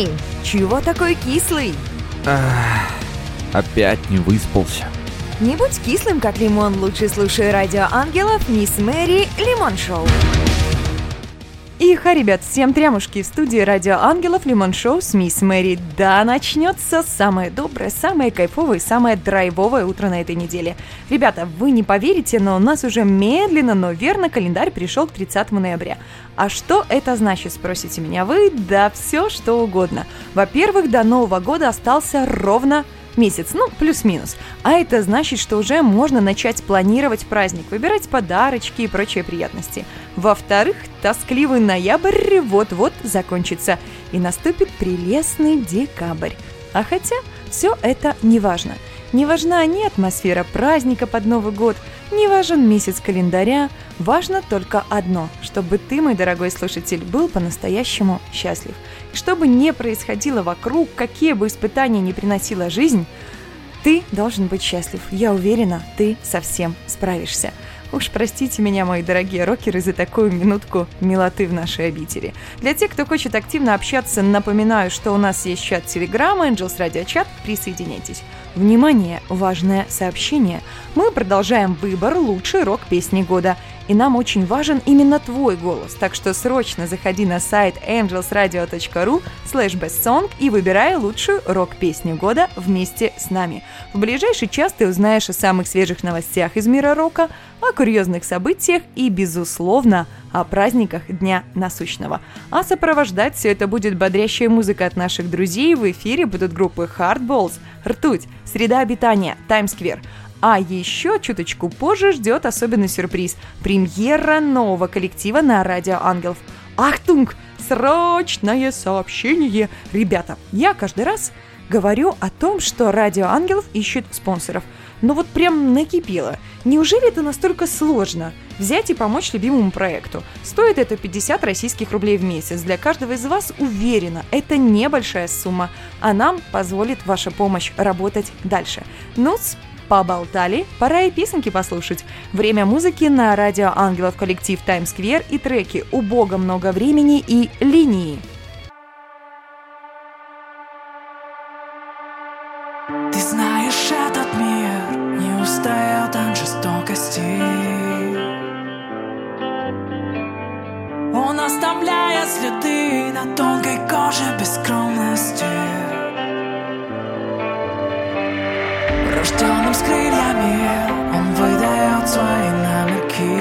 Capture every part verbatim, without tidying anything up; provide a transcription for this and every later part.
Эй, чего такой кислый? Ах, опять не выспался. Не будь кислым, как лимон, лучше слушай Радио Ангелов, Мисс Мэри, Лимон Шоу. Иха, ребят, всем трямушки, в студии Радио Ангелов, Лимон Шоу с Мисс Мэри. Да, начнется самое доброе, самое кайфовое и самое драйвовое утро на этой неделе. Ребята, вы не поверите, но у нас уже медленно, но верно календарь пришел к тридцатого ноября. А что это значит, спросите меня вы? Да все, что угодно. Во-первых, до Нового года остался ровно месяц, ну, плюс-минус. А это значит, что уже можно начать планировать праздник, выбирать подарочки и прочие приятности. Во-вторых, тоскливый ноябрь вот-вот закончится, и наступит прелестный декабрь. А хотя все это не важно. Не важна ни атмосфера праздника под Новый год, не важен месяц календаря. Важно только одно, чтобы ты, мой дорогой слушатель, был по-настоящему счастлив. Что бы ни происходило вокруг, какие бы испытания ни приносила жизнь, ты должен быть счастлив. Я уверена, ты со всем справишься. Уж простите меня, мои дорогие рокеры, за такую минутку милоты в нашей обители. Для тех, кто хочет активно общаться, напоминаю, что у нас есть чат Телеграма, Angels Radio Chat, присоединяйтесь. Внимание, важное сообщение. Мы продолжаем выбор лучшей рок-песни года. И нам очень важен именно твой голос. Так что срочно заходи на сайт angelsradio точка ру слэш бест сонг и выбирай лучшую рок-песню года вместе с нами. В ближайший час ты узнаешь о самых свежих новостях из мира рока, о курьезных событиях и, безусловно, о праздниках Дня насущного. А сопровождать все это будет бодрящая музыка от наших друзей. В эфире будут группы Hardballs, Ртуть, Среда обитания, Times Square. А еще чуточку позже ждет особенный сюрприз – премьера нового коллектива на Радио Ангелов. Ахтунг! Срочное сообщение! Ребята, я каждый раз говорю о том, что Радио Ангелов ищет спонсоров. Но вот прям накипело. Неужели это настолько сложно? Взять и помочь любимому проекту. Стоит это пятьдесят российских рублей в месяц. Для каждого из вас, уверена, это небольшая сумма. А нам позволит ваша помощь работать дальше. Ну, поболтали, пора и песенки послушать. Время музыки на Радио Ангелов, коллектив Times Square и треки «У Бога много времени» и «Линии». Ты знаешь, этот мир не устает от жестокости. Он оставляет следы на тонкой коже бескромности. Рожденным с крыльями он выдает свои намеки.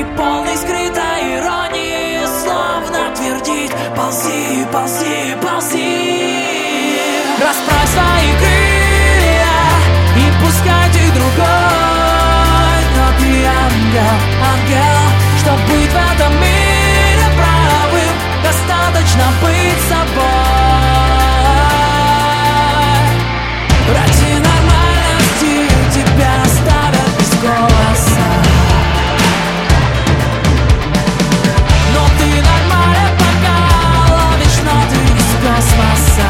И полный скрытой иронии словно твердит: ползи, ползи, ползи. Расправь свои крылья и пускай ты другой. Но ты ангел, ангел, чтоб быть в этом мире правым, достаточно быть собой. Ради нормальности тебя оставят без голоса. Но ты нормально пока ловишь ноты из космоса.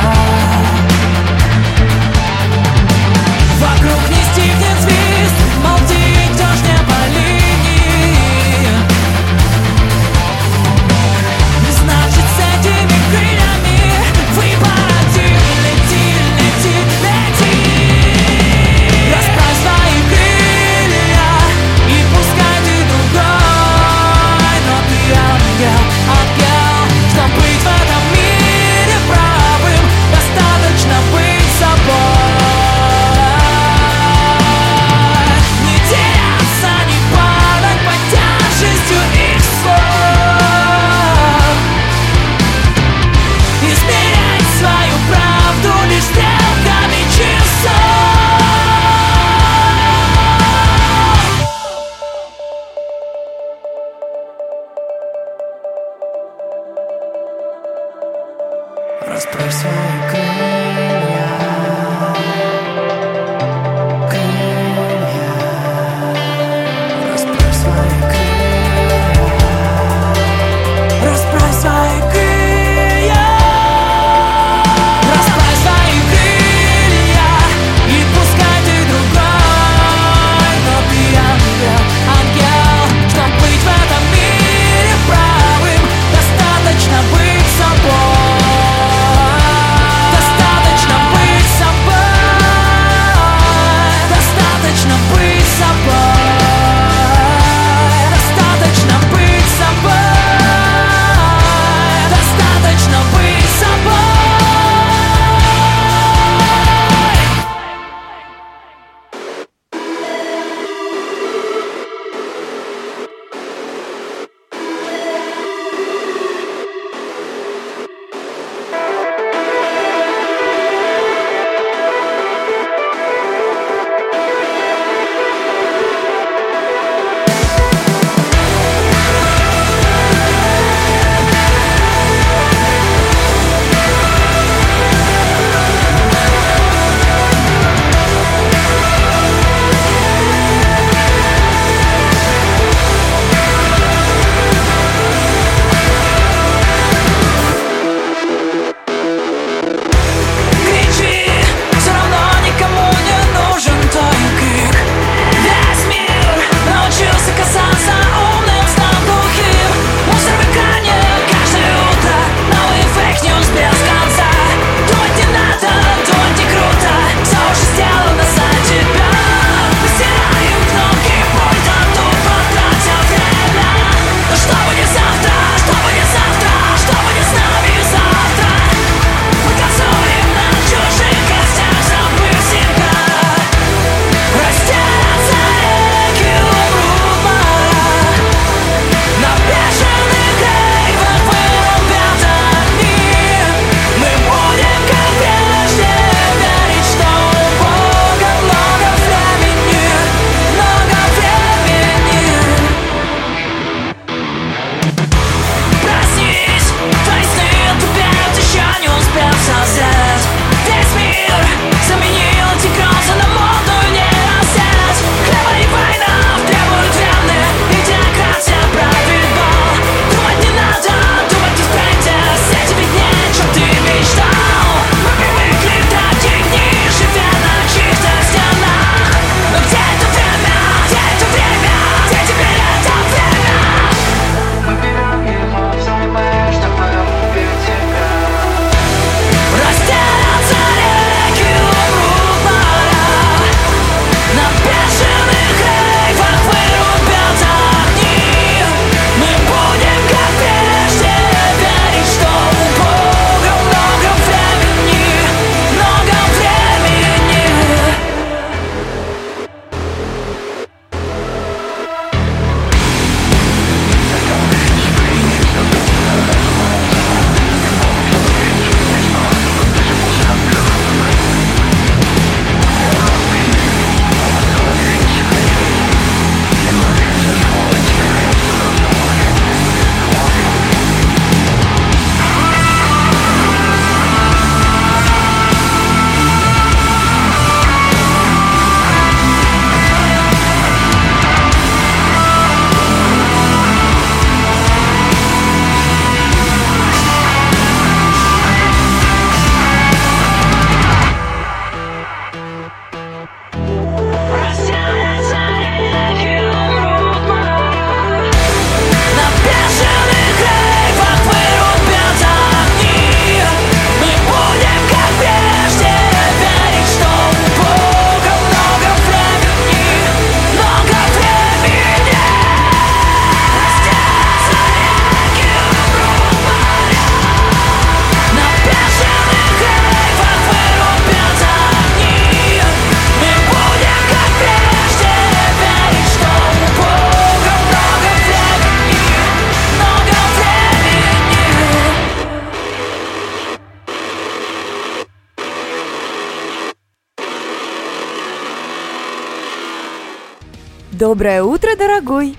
Доброе утро, дорогой!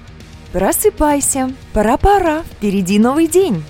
Просыпайся! Пора-пора! Впереди новый день!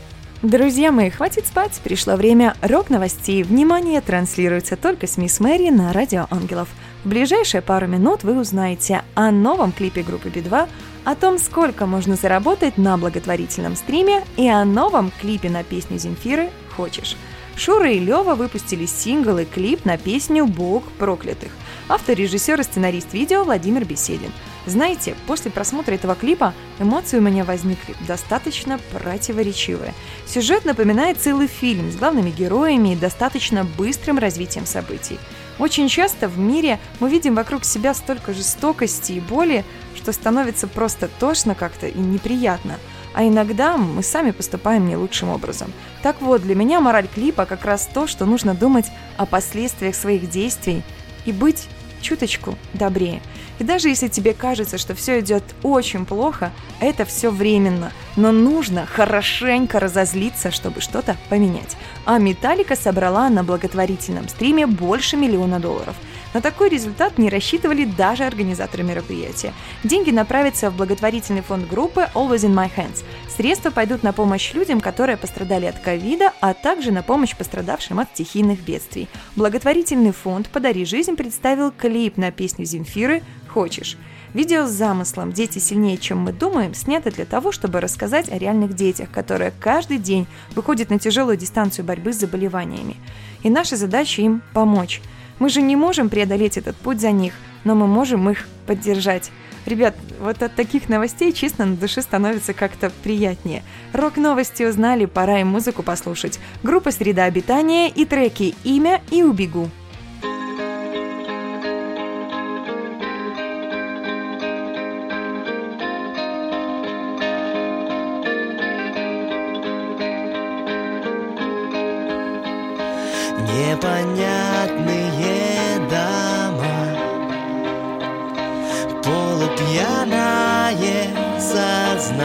Друзья мои, хватит спать! Пришло время рок-новостей. Внимание! Транслируется только с Мисс Мэри на Радио Ангелов. В ближайшие пару минут вы узнаете о новом клипе группы би два, о том, сколько можно заработать на благотворительном стриме, и о новом клипе на песню Земфиры «Хочешь». Шура и Лёва выпустили сингл и клип на песню «Бог проклятых». Автор, режиссер и сценарист видео Владимир Беседин. Знаете, после просмотра этого клипа эмоции у меня возникли достаточно противоречивые. Сюжет напоминает целый фильм с главными героями и достаточно быстрым развитием событий. Очень часто в мире мы видим вокруг себя столько жестокости и боли, что становится просто тошно как-то и неприятно. А иногда мы сами поступаем не лучшим образом. Так вот, для меня мораль клипа как раз то, что нужно думать о последствиях своих действий и быть чуточку добрее. И даже если тебе кажется, что все идет очень плохо, это все временно. Но нужно хорошенько разозлиться, чтобы что-то поменять. А Металлика собрала на благотворительном стриме больше миллиона долларов. На такой результат не рассчитывали даже организаторы мероприятия. Деньги направятся в благотворительный фонд группы Always in my hands. Средства пойдут на помощь людям, которые пострадали от ковида, а также на помощь пострадавшим от стихийных бедствий. Благотворительный фонд «Подари жизнь» представил клип на песню Земфиры «Хочешь». Видео с замыслом «Дети сильнее, чем мы думаем» снято для того, чтобы рассказать о реальных детях, которые каждый день выходят на тяжелую дистанцию борьбы с заболеваниями. И наша задача им помочь. Мы же не можем преодолеть этот путь за них, но мы можем их поддержать. Ребят, вот от таких новостей, честно, на душе становится как-то приятнее. Рок-новости узнали, пора и музыку послушать. Группа «Среда обитания» и треки «Имя» и «Убегу». Непонятные дома, полупьяное сознание.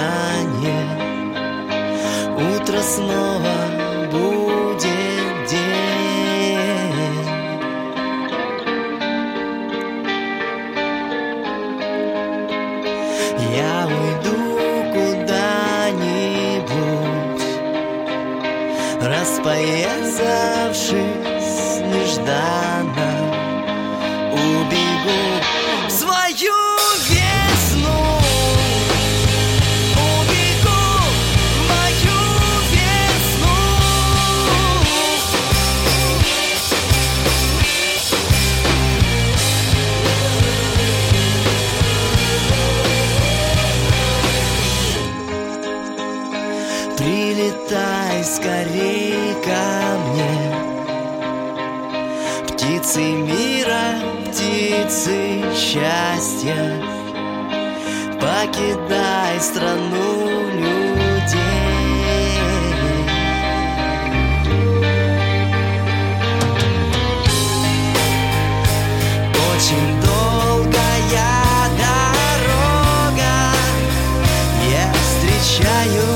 Утро снова будет день. Я уйду куда-нибудь, распоясавшись. Нежданно убегу в свою весну, убегу в мою весну. Прилетай скорей ко мне, птицы мира, птицы счастья, покидай страну людей. Очень долгая дорога, я встречаю.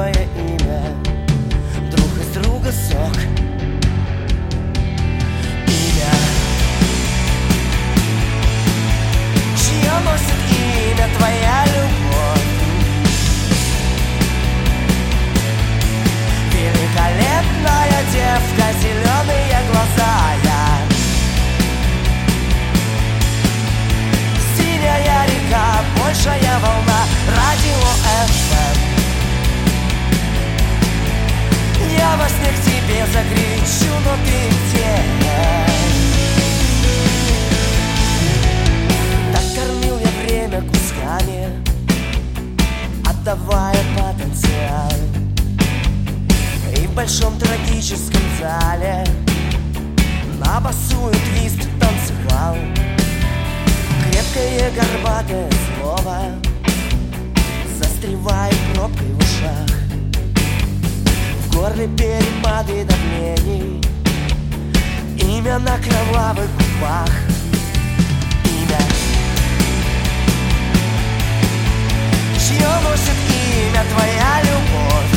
новое имя, друг из друга сок. Имя, чье носит имя твоя любовь? Великолепная девка, зеленые глаза, я синяя река, большая волна. Радио эф эм. Я во сне к тебе закричу, но ты где? Так кормил я время кусками, отдавая потенциал. И в большом трагическом зале на басу и твист танцевал. Крепкое горбатое слово застревает пробкой в ушах. В горле перепады давлений, имя на кровавых губах. Имя, чье носит имя твоя любовь?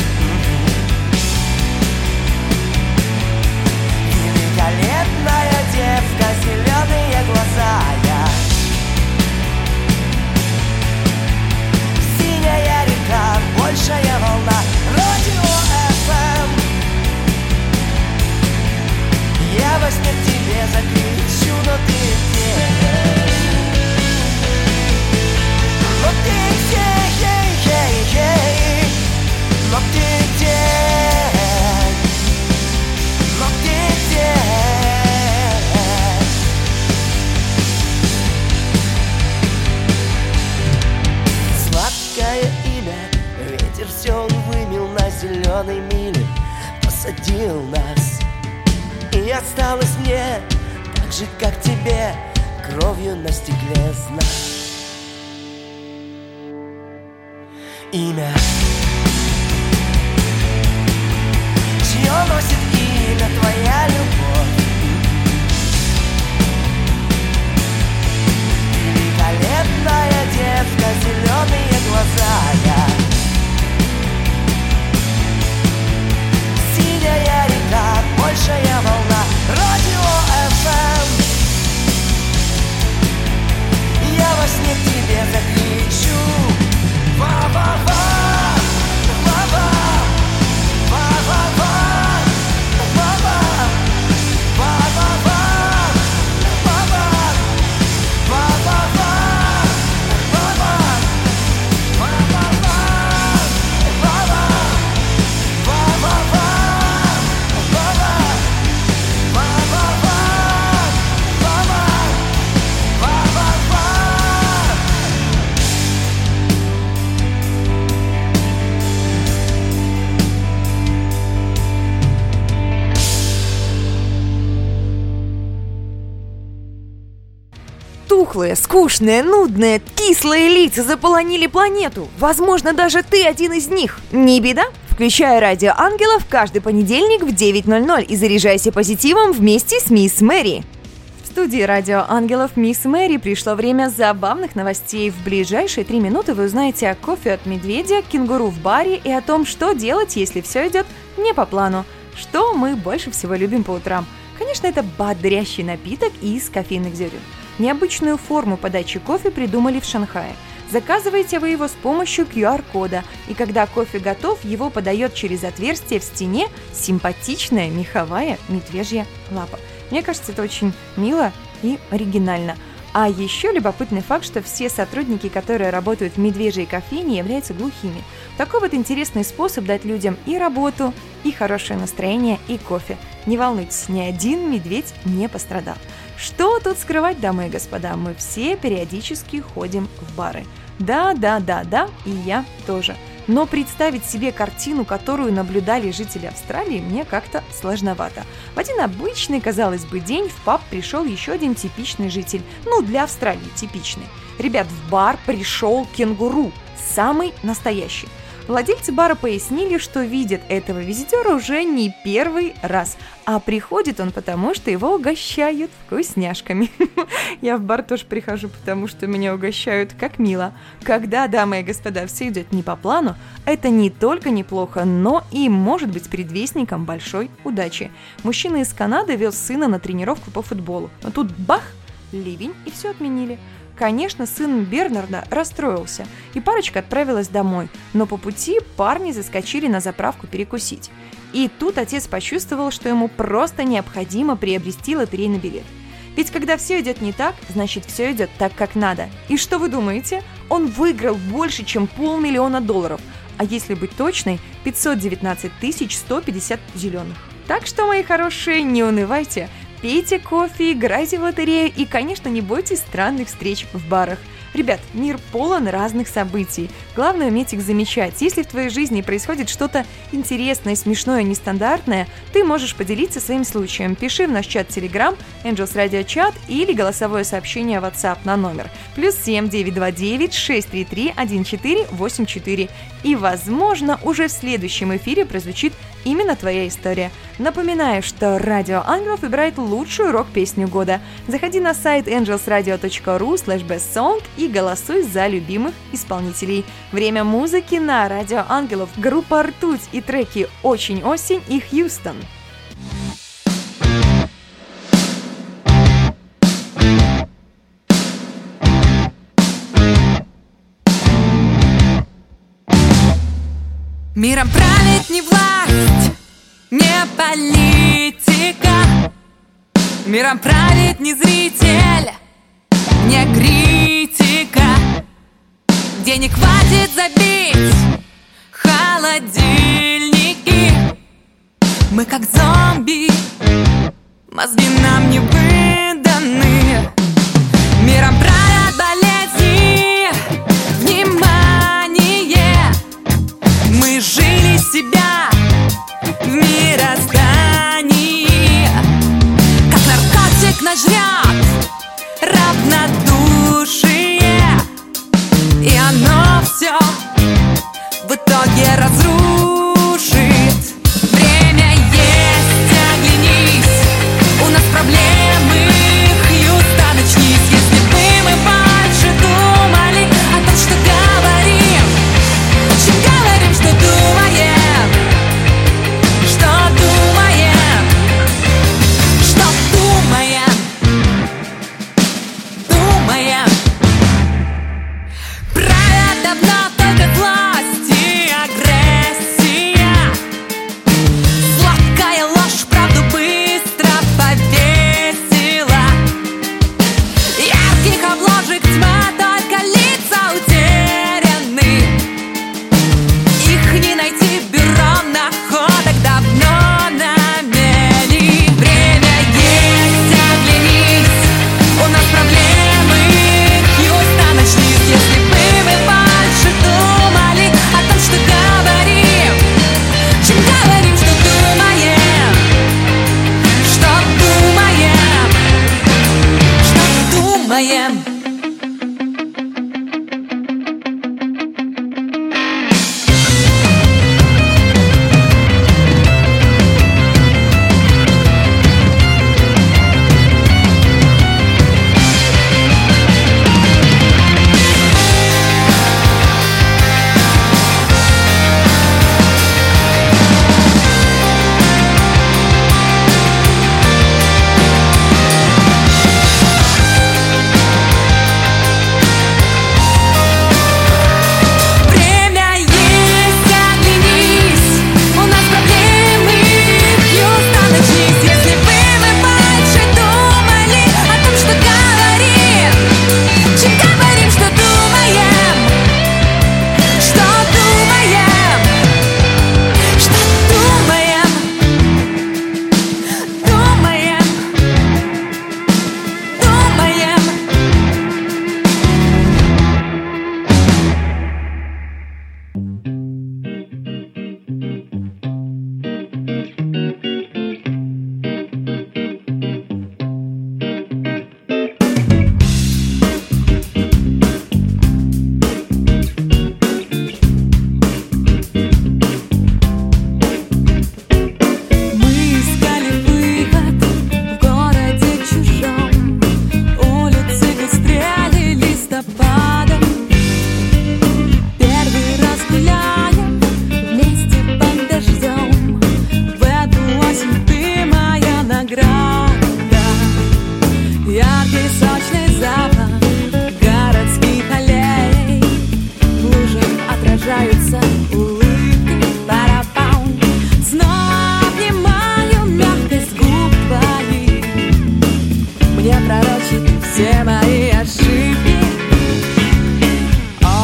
Великолепная девка, зеленые глаза, я синяя река, большая волна. Я во сне к тебе закричу, но ты где? Но ты где, ей, ей, ей, но ты где? Но ты где? Сладкое имя, ветер все он вымел на зеленой миле, посадил нас. И осталось мне, так же, как тебе, кровью на стекле знак. Имя, чье носит имя твоя любовь? Великолепная девка, зеленые глаза, я синяя река, большая волна. Радио эф эм. Я во сне к тебе закричу. Ва-ва-ва, ва-ва, ва-ва-ва, ва-ва, ва-ва-ва, ва-ва, ва-ва-ва, скучные, нудные, кислые лица заполонили планету. Возможно, даже ты один из них. Не беда. Включай «Радио Ангелов» каждый понедельник в девять ноль ноль и заряжайся позитивом вместе с Мисс Мэри. В студии «Радио Ангелов» Мисс Мэри. Пришло время забавных новостей. В ближайшие три минуты вы узнаете о кофе от медведя, кенгуру в баре и о том, что делать, если все идет не по плану. Что мы больше всего любим по утрам? Конечно, это бодрящий напиток из кофейных зерен. Необычную форму подачи кофе придумали в Шанхае. Заказываете вы его с помощью ку ар кода, и когда кофе готов, его подает через отверстие в стене симпатичная меховая медвежья лапа. Мне кажется, это очень мило и оригинально. А еще любопытный факт, что все сотрудники, которые работают в медвежьей кофейне, являются глухими. Такой вот интересный способ дать людям и работу, и хорошее настроение, и кофе. Не волнуйтесь, ни один медведь не пострадал. Что тут скрывать, дамы и господа, мы все периодически ходим в бары. Да, да, да, да, и я тоже. Но представить себе картину, которую наблюдали жители Австралии, мне как-то сложновато. В один обычный, казалось бы, день в паб пришел еще один типичный житель. Ну, для Австралии типичный. Ребят, в бар пришел кенгуру, самый настоящий. Владельцы бара пояснили, что видят этого визитера уже не первый раз, а приходит он потому, что его угощают вкусняшками. Я в бар тоже прихожу, потому что меня угощают, как мило. Когда, дамы и господа, все идет не по плану, это не только неплохо, но и может быть предвестником большой удачи. Мужчина из Канады вез сына на тренировку по футболу, но тут бах, ливень, и все отменили. Конечно, сын Бернарда расстроился, и парочка отправилась домой, но по пути парни заскочили на заправку перекусить. И тут отец почувствовал, что ему просто необходимо приобрести лотерейный билет. Ведь когда все идет не так, значит все идет так, как надо. И что вы думаете? Он выиграл больше, чем полмиллиона долларов, а если быть точной, пятьсот девятнадцать тысяч сто пятьдесят зеленых. Так что, мои хорошие, не унывайте. Пейте кофе, играйте в лотерею и, конечно, не бойтесь странных встреч в барах. Ребят, мир полон разных событий. Главное уметь их замечать. Если в твоей жизни происходит что-то интересное, смешное, нестандартное, ты можешь поделиться своим случаем. Пиши в наш чат Telegram, Angels Radio Chat или голосовое сообщение в WhatsApp на номер плюс семь девятьсот двадцать девять шестьсот тридцать три сто четырнадцать восемьдесят четыре. И, возможно, уже в следующем эфире прозвучит именно твоя история. Напоминаю, что Радио Ангелов выбирает лучшую рок-песню года. Заходи на сайт angelsradio точка ru слэш бест сонг и голосуй за любимых исполнителей. Время музыки на Радио Ангелов. Группа «Ртуть» и треки «Очень осень» и «Хьюстон». Миром правит не власть, не политика. Миром правит не зритель, не критика. Где не хватит забить холодильники. Мы как зомби, мозги нам не выданы. Миром правят болезни, внимание. Мы жили себя в мироздании. Как наркотик нас жрет равнодушие, и оно все в итоге разрушит. Время есть, оглянись, у нас проблемы. винограда, яркий сочный запах городских аллей, в лужах отражаются улыбки барабан. Снова обнимаю мягкость губ твоих, мне пророчат все мои ошибки.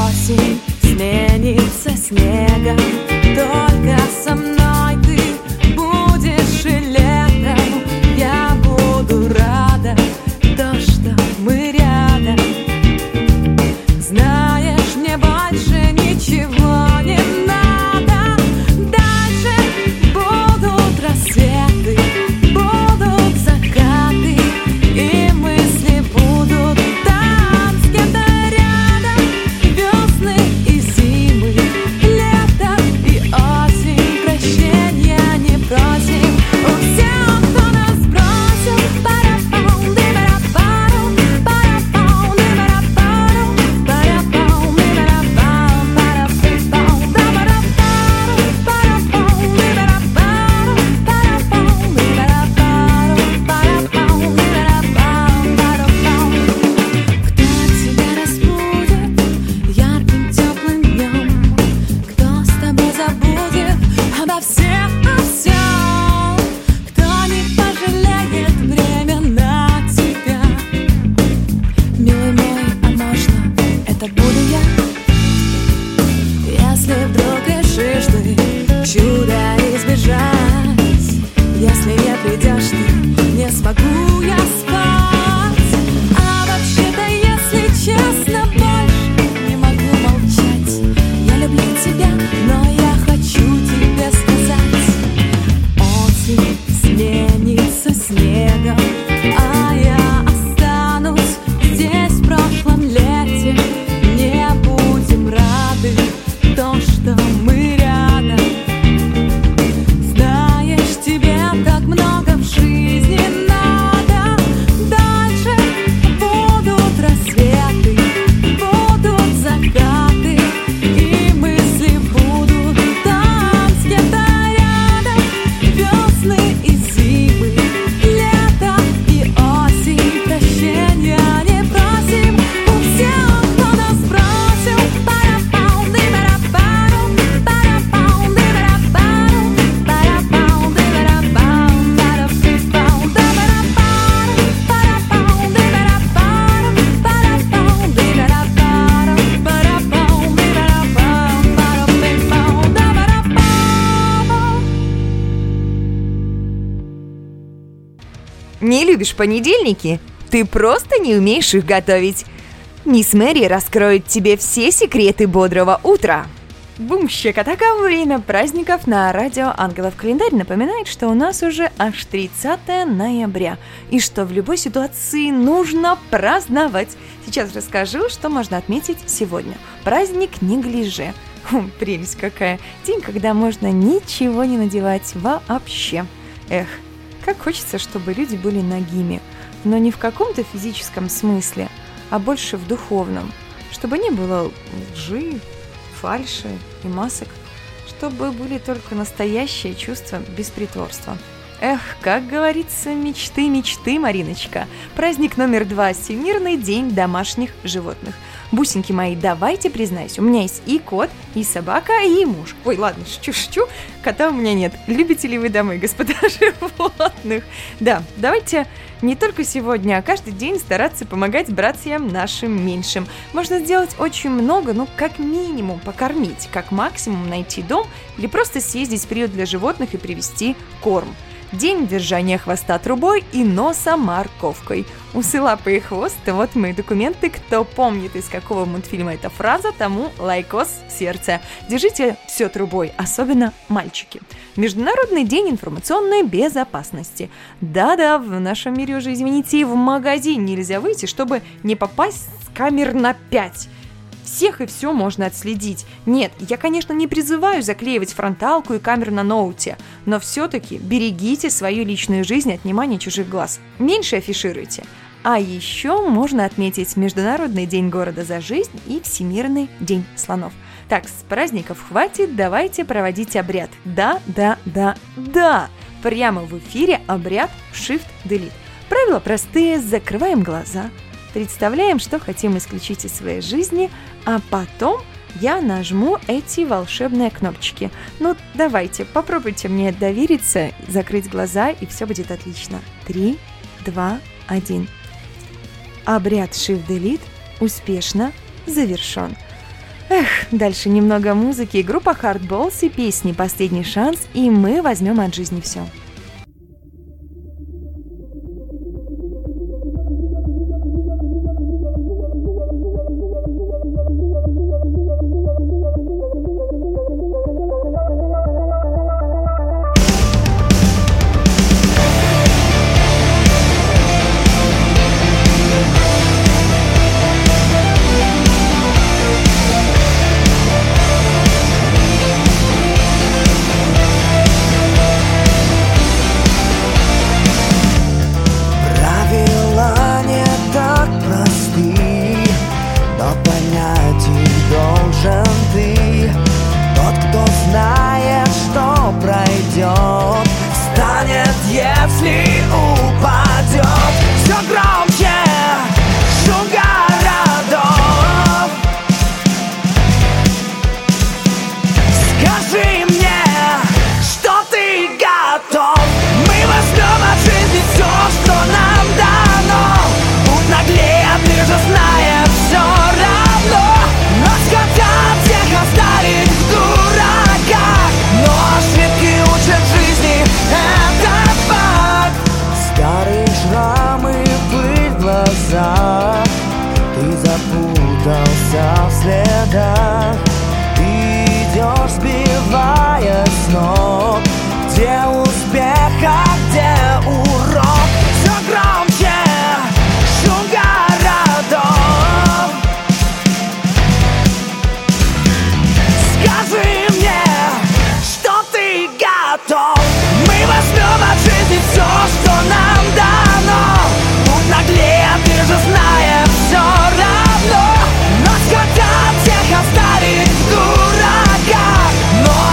Осень сменится снегом, только со мной ты будешь и летом. Я буду рада, то, что мы рядом. Знаешь, мне больше ничего не надо. Дальше будут рассветы, будут закаты, и мысли будут там, с кем-то рядом. Весны и зимы, лето и осень, прощения не просим у всех, кто нас бросил. Пара-паун, ты пара-паун, пара-паун, ты пара-паун, пара-паун, ты пара-паун, пара-паун, пара-паун, ты пара-паун, пара-паун, ты пара-паун, пара-паун, ты пара-паун, пара-паун. Кто тебя разбудит ярким теплым днем? Кто с тобой забудет обо всех, о всем? Кто не пожалеет время на тебя? Милый мой, а можно это буду я? Если вдруг решишь ты чудо избежать, если не придешь ты, не смогу я спать. А вообще-то, если честно, больше не могу молчать. Я люблю тебя, но я хочу тебе сказать. Осень сменится снегом, а я останусь здесь в прошлом лете. Не будем рады, то, что мы рядом. Знаешь, тебе так много в жизни надо. Дальше будут рассветы, будут закаты, и мысли будут там, с кем-то рядом. Весны и зимы, лето и осень, прощения не просим у всех, кто нас бросил. Пара-паун, ты пара-паун, пара-паун, ты пара-паун, пара-паун, ты пара-паун, пара-паун, да, пара-паун, пара-паун, ты пара-паун, пара-паун, ты пара-паун, пара-паун, ты пара-паун, пара-паун, да, пара-паун. Не любишь понедельники? Ты просто не умеешь их готовить. Мисс Мэри раскроет тебе все секреты бодрого утра. Бум, щекотака, время праздников на Радио Ангелов. Календарь напоминает, что у нас уже аж тридцатое ноября, и что в любой ситуации нужно праздновать. Сейчас расскажу, что можно отметить сегодня. Праздник неглиже. Хм, прелесть какая. День, когда можно ничего не надевать вообще. Эх, как хочется, чтобы люди были нагими. Но не в каком-то физическом смысле, а больше в духовном. Чтобы не было лжи, фальши и масок. Чтобы были только настоящие чувства без притворства. Эх, как говорится, мечты, мечты, Мариночка. Праздник номер два – Всемирный день домашних животных. Бусинки мои, давайте признаюсь, у меня есть и кот, и собака, и муж. Ой, ладно, шучу-шучу, кота у меня нет. Любите ли вы домой, господа животных? Да, давайте не только сегодня, а каждый день стараться помогать братьям нашим меньшим. Можно сделать очень много, ну, как минимум покормить, как максимум найти дом или просто съездить в приют для животных и привезти корм. День держания хвоста трубой и носа морковкой. Усы, лапы и хвост – вот мои документы. Кто помнит, из какого мультфильма эта фраза, тому лайкос в сердце. Держите все трубой, особенно мальчики. Международный день информационной безопасности. Да-да, в нашем мире уже, извините, в магазин нельзя выйти, чтобы не попасть с камер на пять. Всех и все можно отследить. Нет, я, конечно, не призываю заклеивать фронталку и камеру на ноуте, но все-таки берегите свою личную жизнь от внимания чужих глаз. Меньше афишируйте. А еще можно отметить Международный день города за жизнь и Всемирный день слонов. Так, с праздников хватит, давайте проводить обряд. Да, да, да, да! прямо в эфире обряд Shift-Delete. Правила простые, закрываем глаза, представляем, что хотим исключить из своей жизни, а потом я нажму эти волшебные кнопочки. Ну, давайте, попробуйте мне довериться, закрыть глаза, и все будет отлично. Три, два, один. Обряд Shift-Delete успешно завершен. Эх, дальше немного музыки, группа Hardballs и песни «Последний шанс», и мы возьмем от жизни все. Дураках, но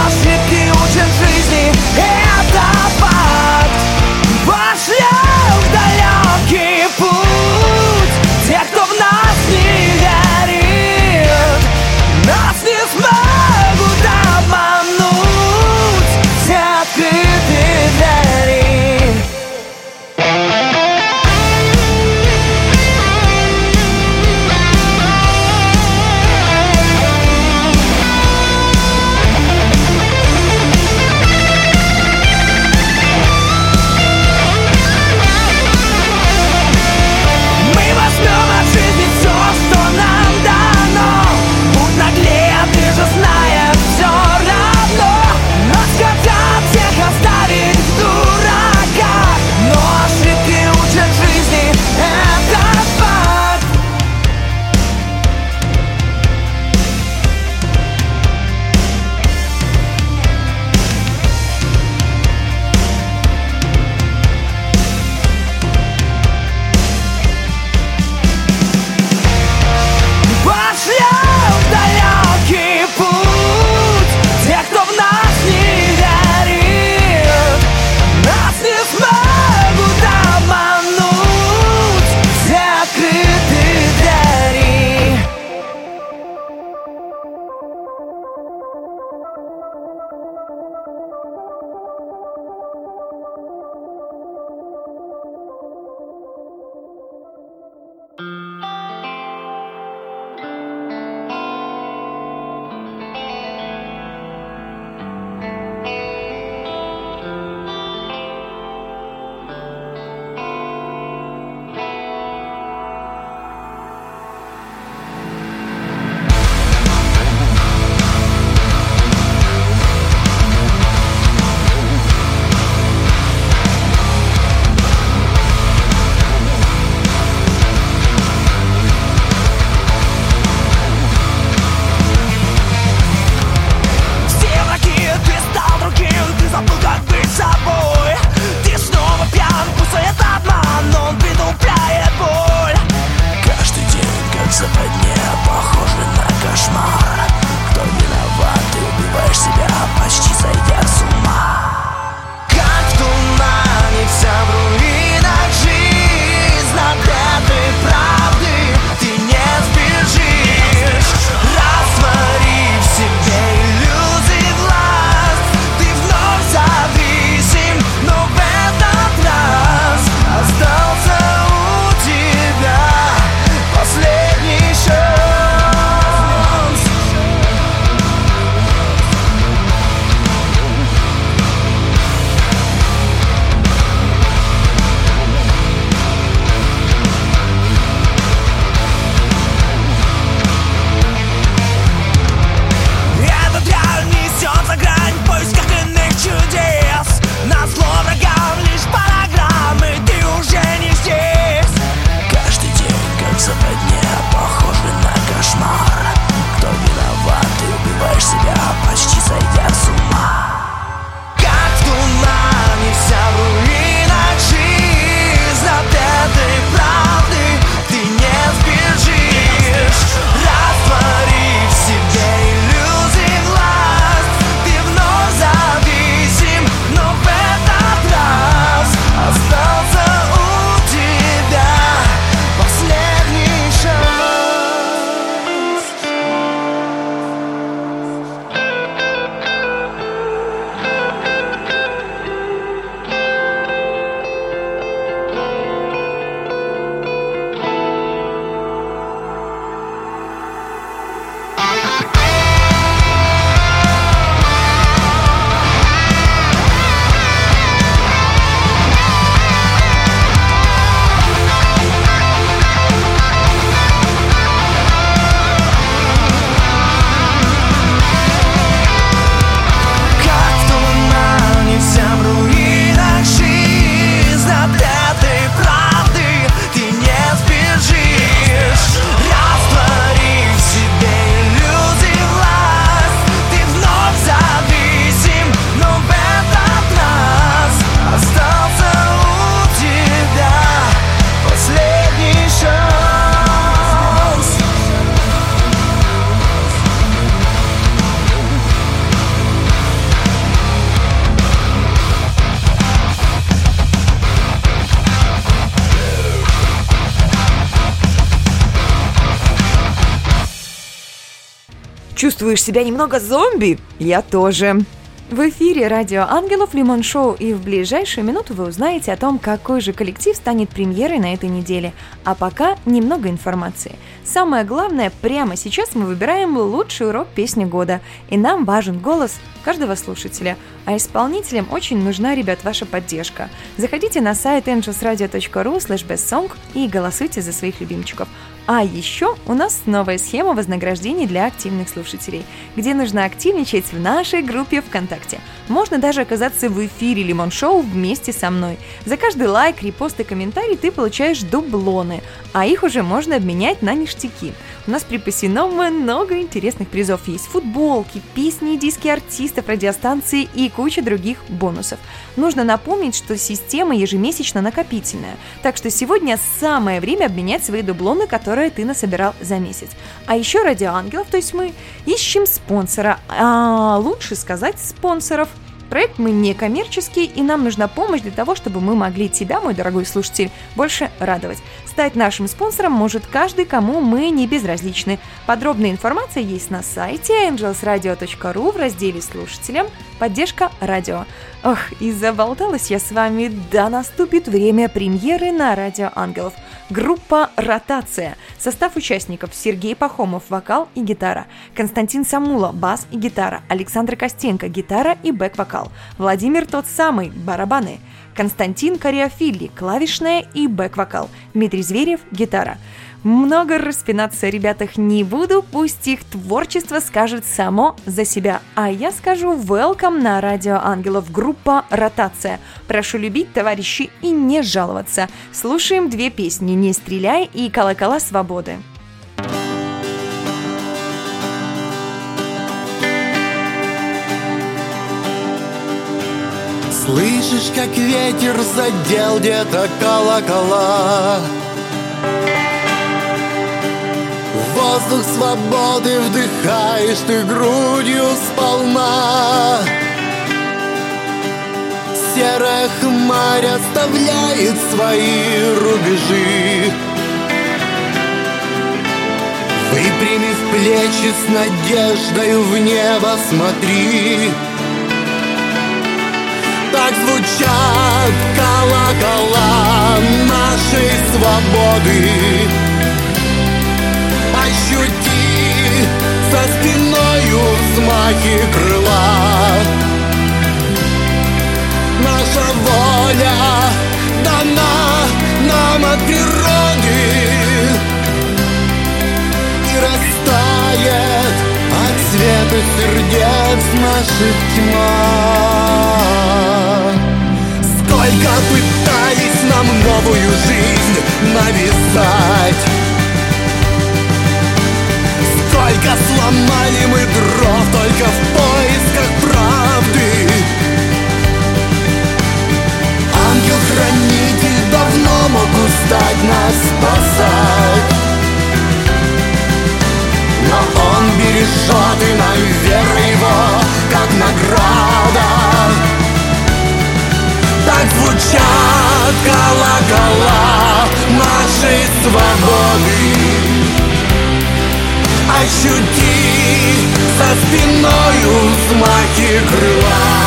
ошибки учат жизни. Это Чувствуешь себя немного зомби? Я тоже. В эфире «Радио Ангелов», «Лимон Шоу», и в ближайшую минуту вы узнаете о том, какой же коллектив станет премьерой на этой неделе. А пока немного информации. Самое главное, прямо сейчас мы выбираем лучший урок песни года. И нам важен голос каждого слушателя. А исполнителям очень нужна, ребят, ваша поддержка. Заходите на сайт энджелс радио точка ру слэш бест сонг и голосуйте за своих любимчиков. А еще у нас новая схема вознаграждений для активных слушателей, где нужно активничать в нашей группе ВКонтакте. Можно даже оказаться в эфире «Лимон Шоу» вместе со мной. За каждый лайк, репост и комментарий ты получаешь дублоны, а их уже можно обменять на ништяки. У нас припасено много интересных призов. Есть футболки, песни и диски артистов, радиостанции и куча других бонусов. Нужно напомнить, что система ежемесячно накопительная, так что сегодня самое время обменять свои дублоны, которые ты насобирал за месяц. А еще «Радио Ангелов», то есть мы, ищем спонсора, а лучше сказать спонсоров. Проект мы не коммерческий, и нам нужна помощь для того, чтобы мы могли тебя, мой дорогой слушатель, больше радовать. Стать нашим спонсором может каждый, кому мы не безразличны. Подробная информация есть на сайте энджелс радио точка ру в разделе «Слушателям. Поддержка радио». Ох, и заболталась я с вами. Да наступит время премьеры на «Радио Ангелов». Группа «Ротация». Состав участников: Сергей Пахомов, вокал и гитара, Константин Самула, бас и гитара, Александр Костенко, гитара и бэк-вокал, Владимир тот самый, барабаны, Константин Кариофилли, клавишная и бэк-вокал, Дмитрий Зверев, гитара. Много распинаться, ребятах, не буду, пусть их творчество скажет само за себя. А я скажу welcome на «Радио Ангелов», группа «Ротация». Прошу любить, товарищи, и не жаловаться. Слушаем две песни «Не стреляй» и «Колокола свободы». Слышишь, как ветер задел где-то колокола? Воздух свободы вдыхаешь ты грудью сполна. Серая хмарь оставляет свои рубежи. Выпрямив плечи, с надеждою в небо смотри. Так звучат колокола нашей свободы. Ощути за спиною взмахи крыла. Наша воля дана нам от природы, и растает от света сердец наша тьма. Сколько пытались нам новую жизнь навязать, только сломали мы дров, только в поисках правды. Ангел-хранитель давно мог устать нас спасать, но он бережет и нам вера его, как награда. Так звучат колокола нашей свободы. Ощути за спиною взмахи крыла.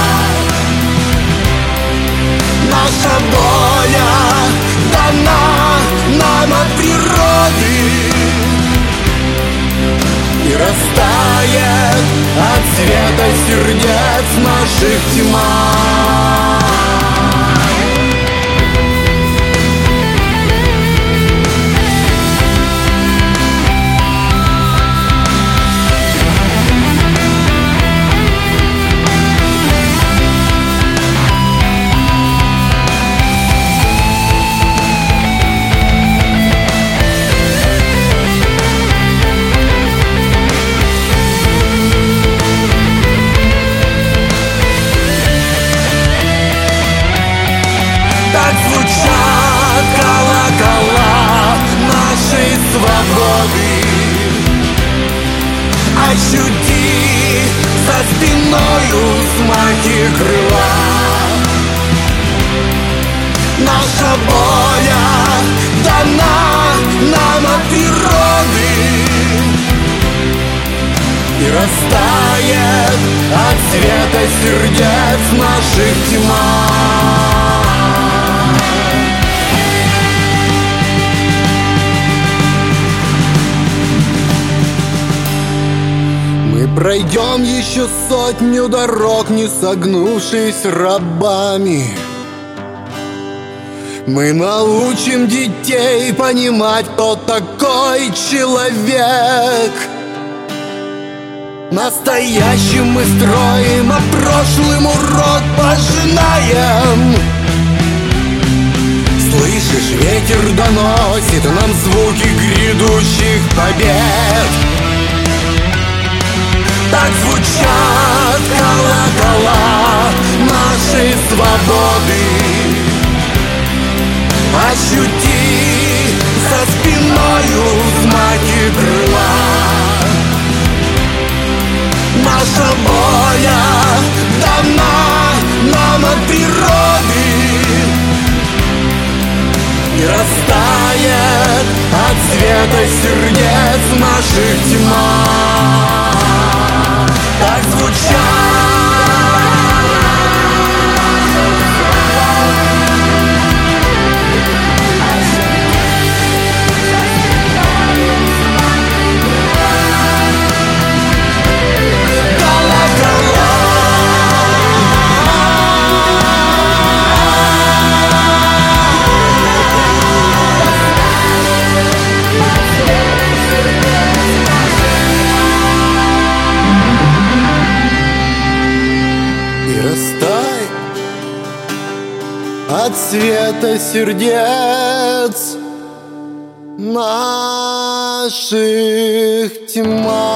Наша воля дана нам от природы, и растает от света сердец наших тьма. Ощути за спиною взмахи крыла. Наша воля дана нам от природы, и растает тает от света сердец наших тьма. Пройдем еще сотню дорог, не согнувшись рабами. Мы научим детей понимать, кто такой человек. Настоящим мы строим, а прошлым урок пожинаем. Слышишь, ветер доносит нам звуки грядущих побед. Так звучат колокола нашей свободы. Ощути за спиною знаки крыла. Наша воля дана нам от природы. И растает от света сердец наших тьма. Так звучат колокола. От света сердец наших тьма.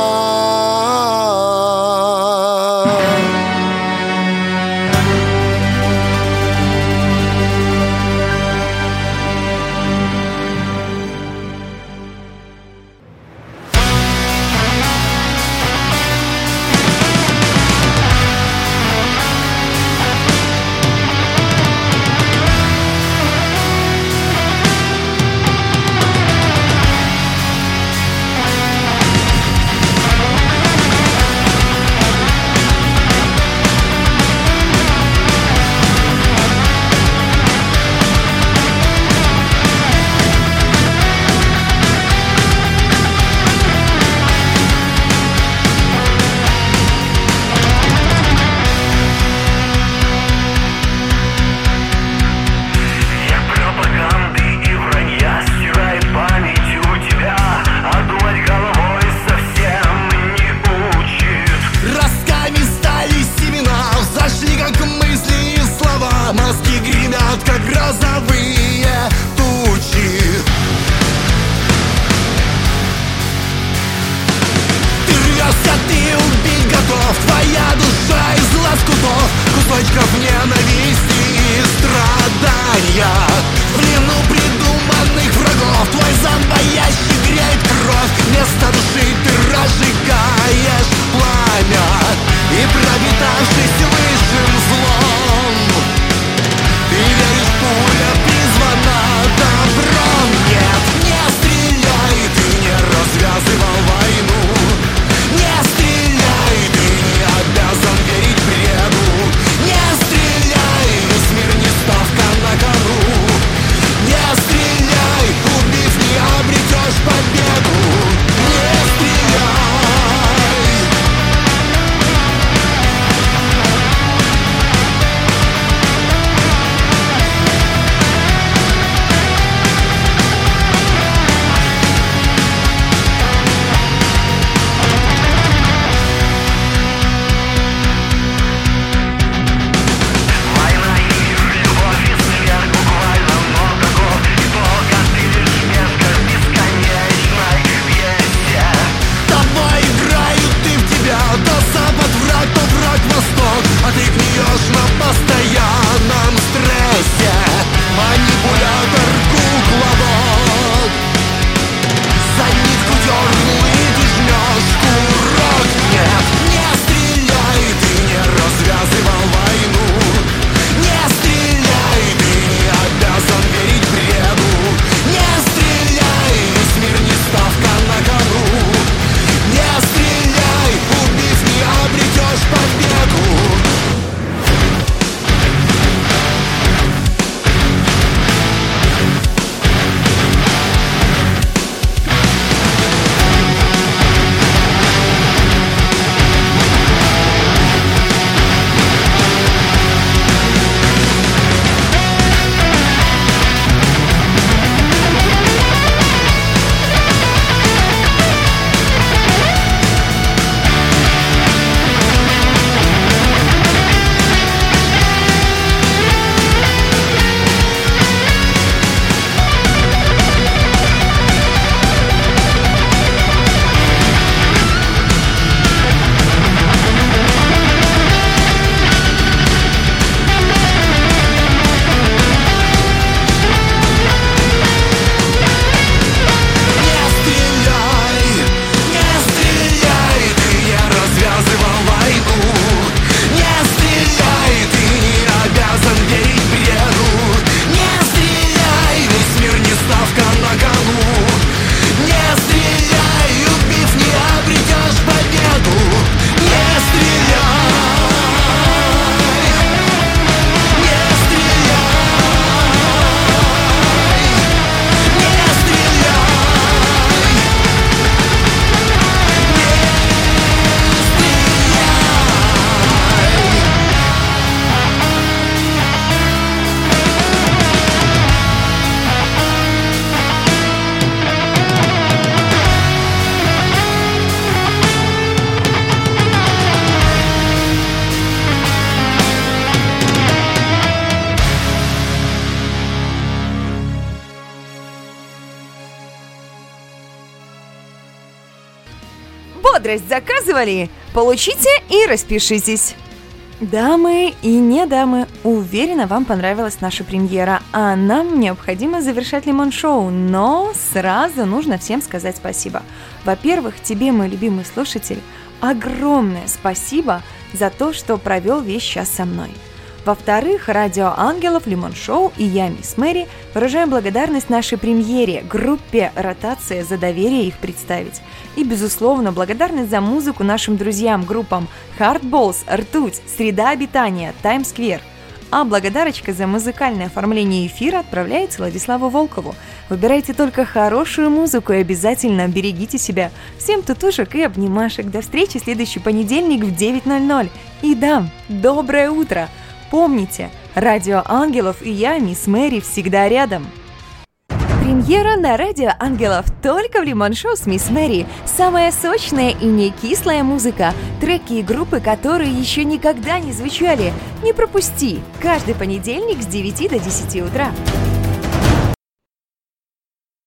Бодрость заказывали? Получите и распишитесь. Дамы и не дамы, уверена, вам понравилась наша премьера, а нам необходимо завершать лимон-шоу, но сразу нужно всем сказать спасибо. Во-первых, тебе, мой любимый слушатель, огромное спасибо за то, что провел весь час со мной. Во-вторых, Радио Ангелов, Лимон Шоу и я, Мисс Мэри, выражаем благодарность нашей премьере, группе «Ротация» за доверие их представить. И, безусловно, благодарность за музыку нашим друзьям, группам Hardballs, Ртуть, Среда обитания, Times Square. А благодарочка за музыкальное оформление эфира отправляется Владиславу Волкову. Выбирайте только хорошую музыку и обязательно берегите себя. Всем тутушек и обнимашек. До встречи в следующий понедельник в девять ноль-ноль. И да, доброе утро! Помните, Радио Ангелов и я, Мисс Мэри, всегда рядом. Премьера на Радио Ангелов только в Лимон Шоу с Мисс Мэри. Самая сочная и не кислая музыка. Треки и группы, которые еще никогда не звучали. Не пропусти. Каждый понедельник с девяти до десяти утра.